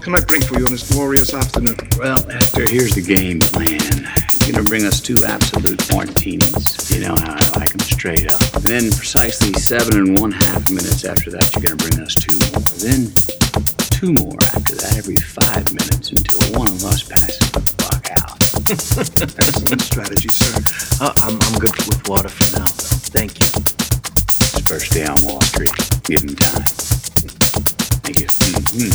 What can I bring for you on this glorious afternoon? Well, Hector, here's the game plan. You're going to bring us 2 absolute martinis. You know how I like them, straight up. Then precisely 7 1/2 minutes after that, you're going to bring us 2 more. Then 2 more after that every 5 minutes until one of us passes the fuck out. Excellent strategy, sir. I'm good with water for now, though. Thank you. It's first day on Wall Street. Give him time. Thank you. Thank you.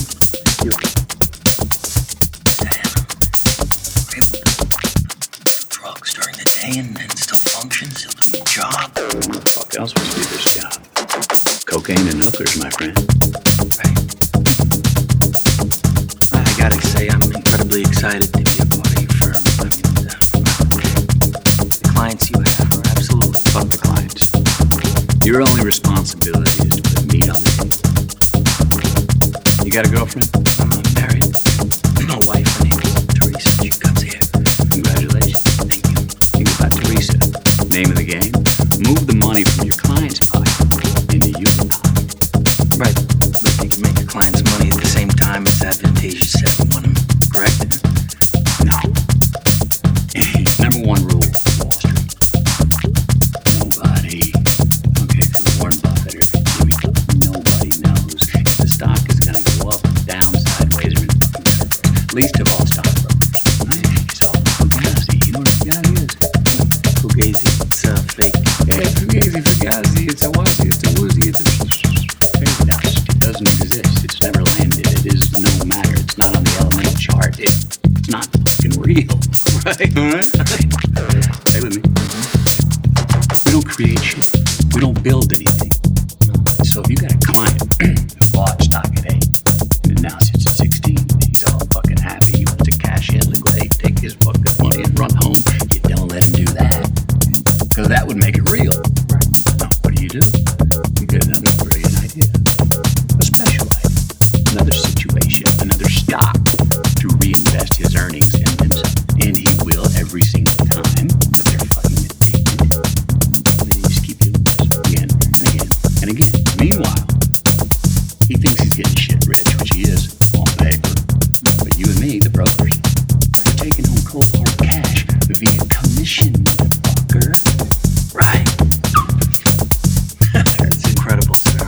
During the day and still functions, he'll do your job. What the fuck else would do this job? Cocaine and hookers, my friend. Right. I gotta say, I'm incredibly excited to be a part of your firm. I mean, the clients you have are absolutely fuck the clients. Your only responsibility is to put meat on the table. You got a girlfriend? I'm not married. No wife. Her name is Teresa. She comes here. Congratulations. Teresa. Name of the game? Move the money from your client's pocket into your pocket. Right, but if you can make your client's money at the same time, it's advantageous to everyone, correct? No. Number 1 rule of Wall Street. Nobody, okay, from Warren Buffett or Jimmy Buffett, nobody knows if the stock is going to go up, down, sideways, or in the fucking circles. Least of all stockbrokers. It's all fugazi. You know what fugazi is? Fugazi, it's a fake. Yeah, fugazi, it's a wuzzy, it's dust. It doesn't exist. It's never landed. It is no matter. It's not on the element chart. It's not fucking real. Right? All right. Stay with me. We don't create shit. We don't build anything. So if you got a client who bought stock at 8 and now sits at 16, he's all fucking happy. He wants to cash in, liquidate, take his fucking money and run home. You don't let him do that. Because that would make it real. Right. Now, what do? You get another brilliant idea. A special idea. Another situation. Another stock to reinvest his earnings in himself. And he will every single time. But they're fucking addicted. And they just keep doing this again and again and again. Meanwhile, he thinks he's getting shit rich, which he is on paper. But you and me, the brokers, are taking home cold hard cash via commission, motherfucker. Right. It's incredible, sir. I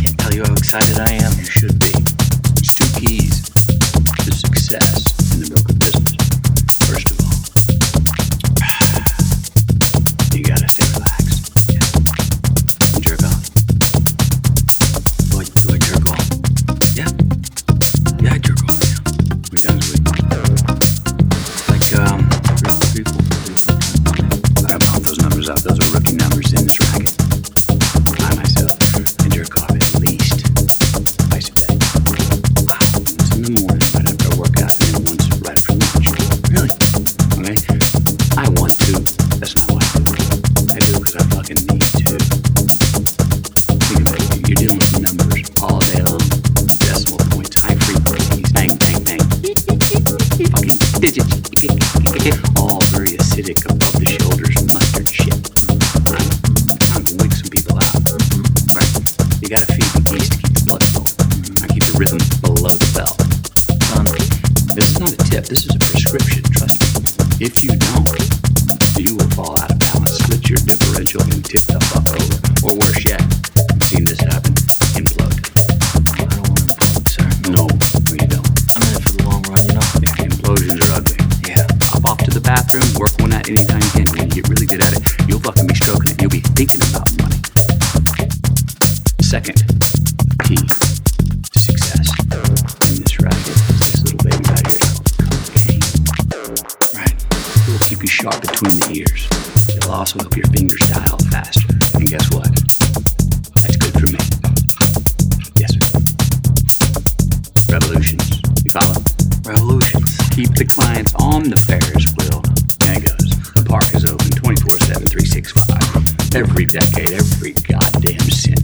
can't tell you how excited I am. You should be. There's 2 keys to success in the broker business. First of all, you gotta stay relaxed. Yeah. Jerk off. Do I jerk off? Yeah. Yeah, I jerk off. How many times a week? Like, 3 people. Up. Those are rookie numbers in this racket. I myself enjoy coffee at least twice a day. Wow. Once in the morning, right after I work out, and then once right after lunch. Really? Okay. I want to. That's not why I do it. I do it because I fucking need to. Think about it. You're dealing with numbers all day long. Decimal points, high frequencies, bang, bang, bang. Fucking digits. All very acidic above the shoulders, mustard shit. Time to wake some people out. Right. You gotta feed the geese to keep the blood flowing. I keep the rhythm below the bell. This is not a tip, this is a prescription, trust me. If you don't, you will fall out of balance, split your differential, and tip the fuck over. Or worse yet, I've seen this happen, implode. I don't want to implode, sir. No, you don't. I'm in it for the long run, you know. Yeah, implosions are ugly. Off to the bathroom, work one out anytime you can. When you get really good at it, you'll fucking be stroking it. You'll be thinking about money. Second key to success in this racket is this little baby right here called cocaine. Right? It will keep you sharp between the ears. It'll also help your fingers dial faster. And guess what? That's good for me. Yes, sir. Revolutions. You follow? Revolutions. Keep the clients on the Ferris wheel. Negos. The park is open 24/7, 365. Every decade, every goddamn cent.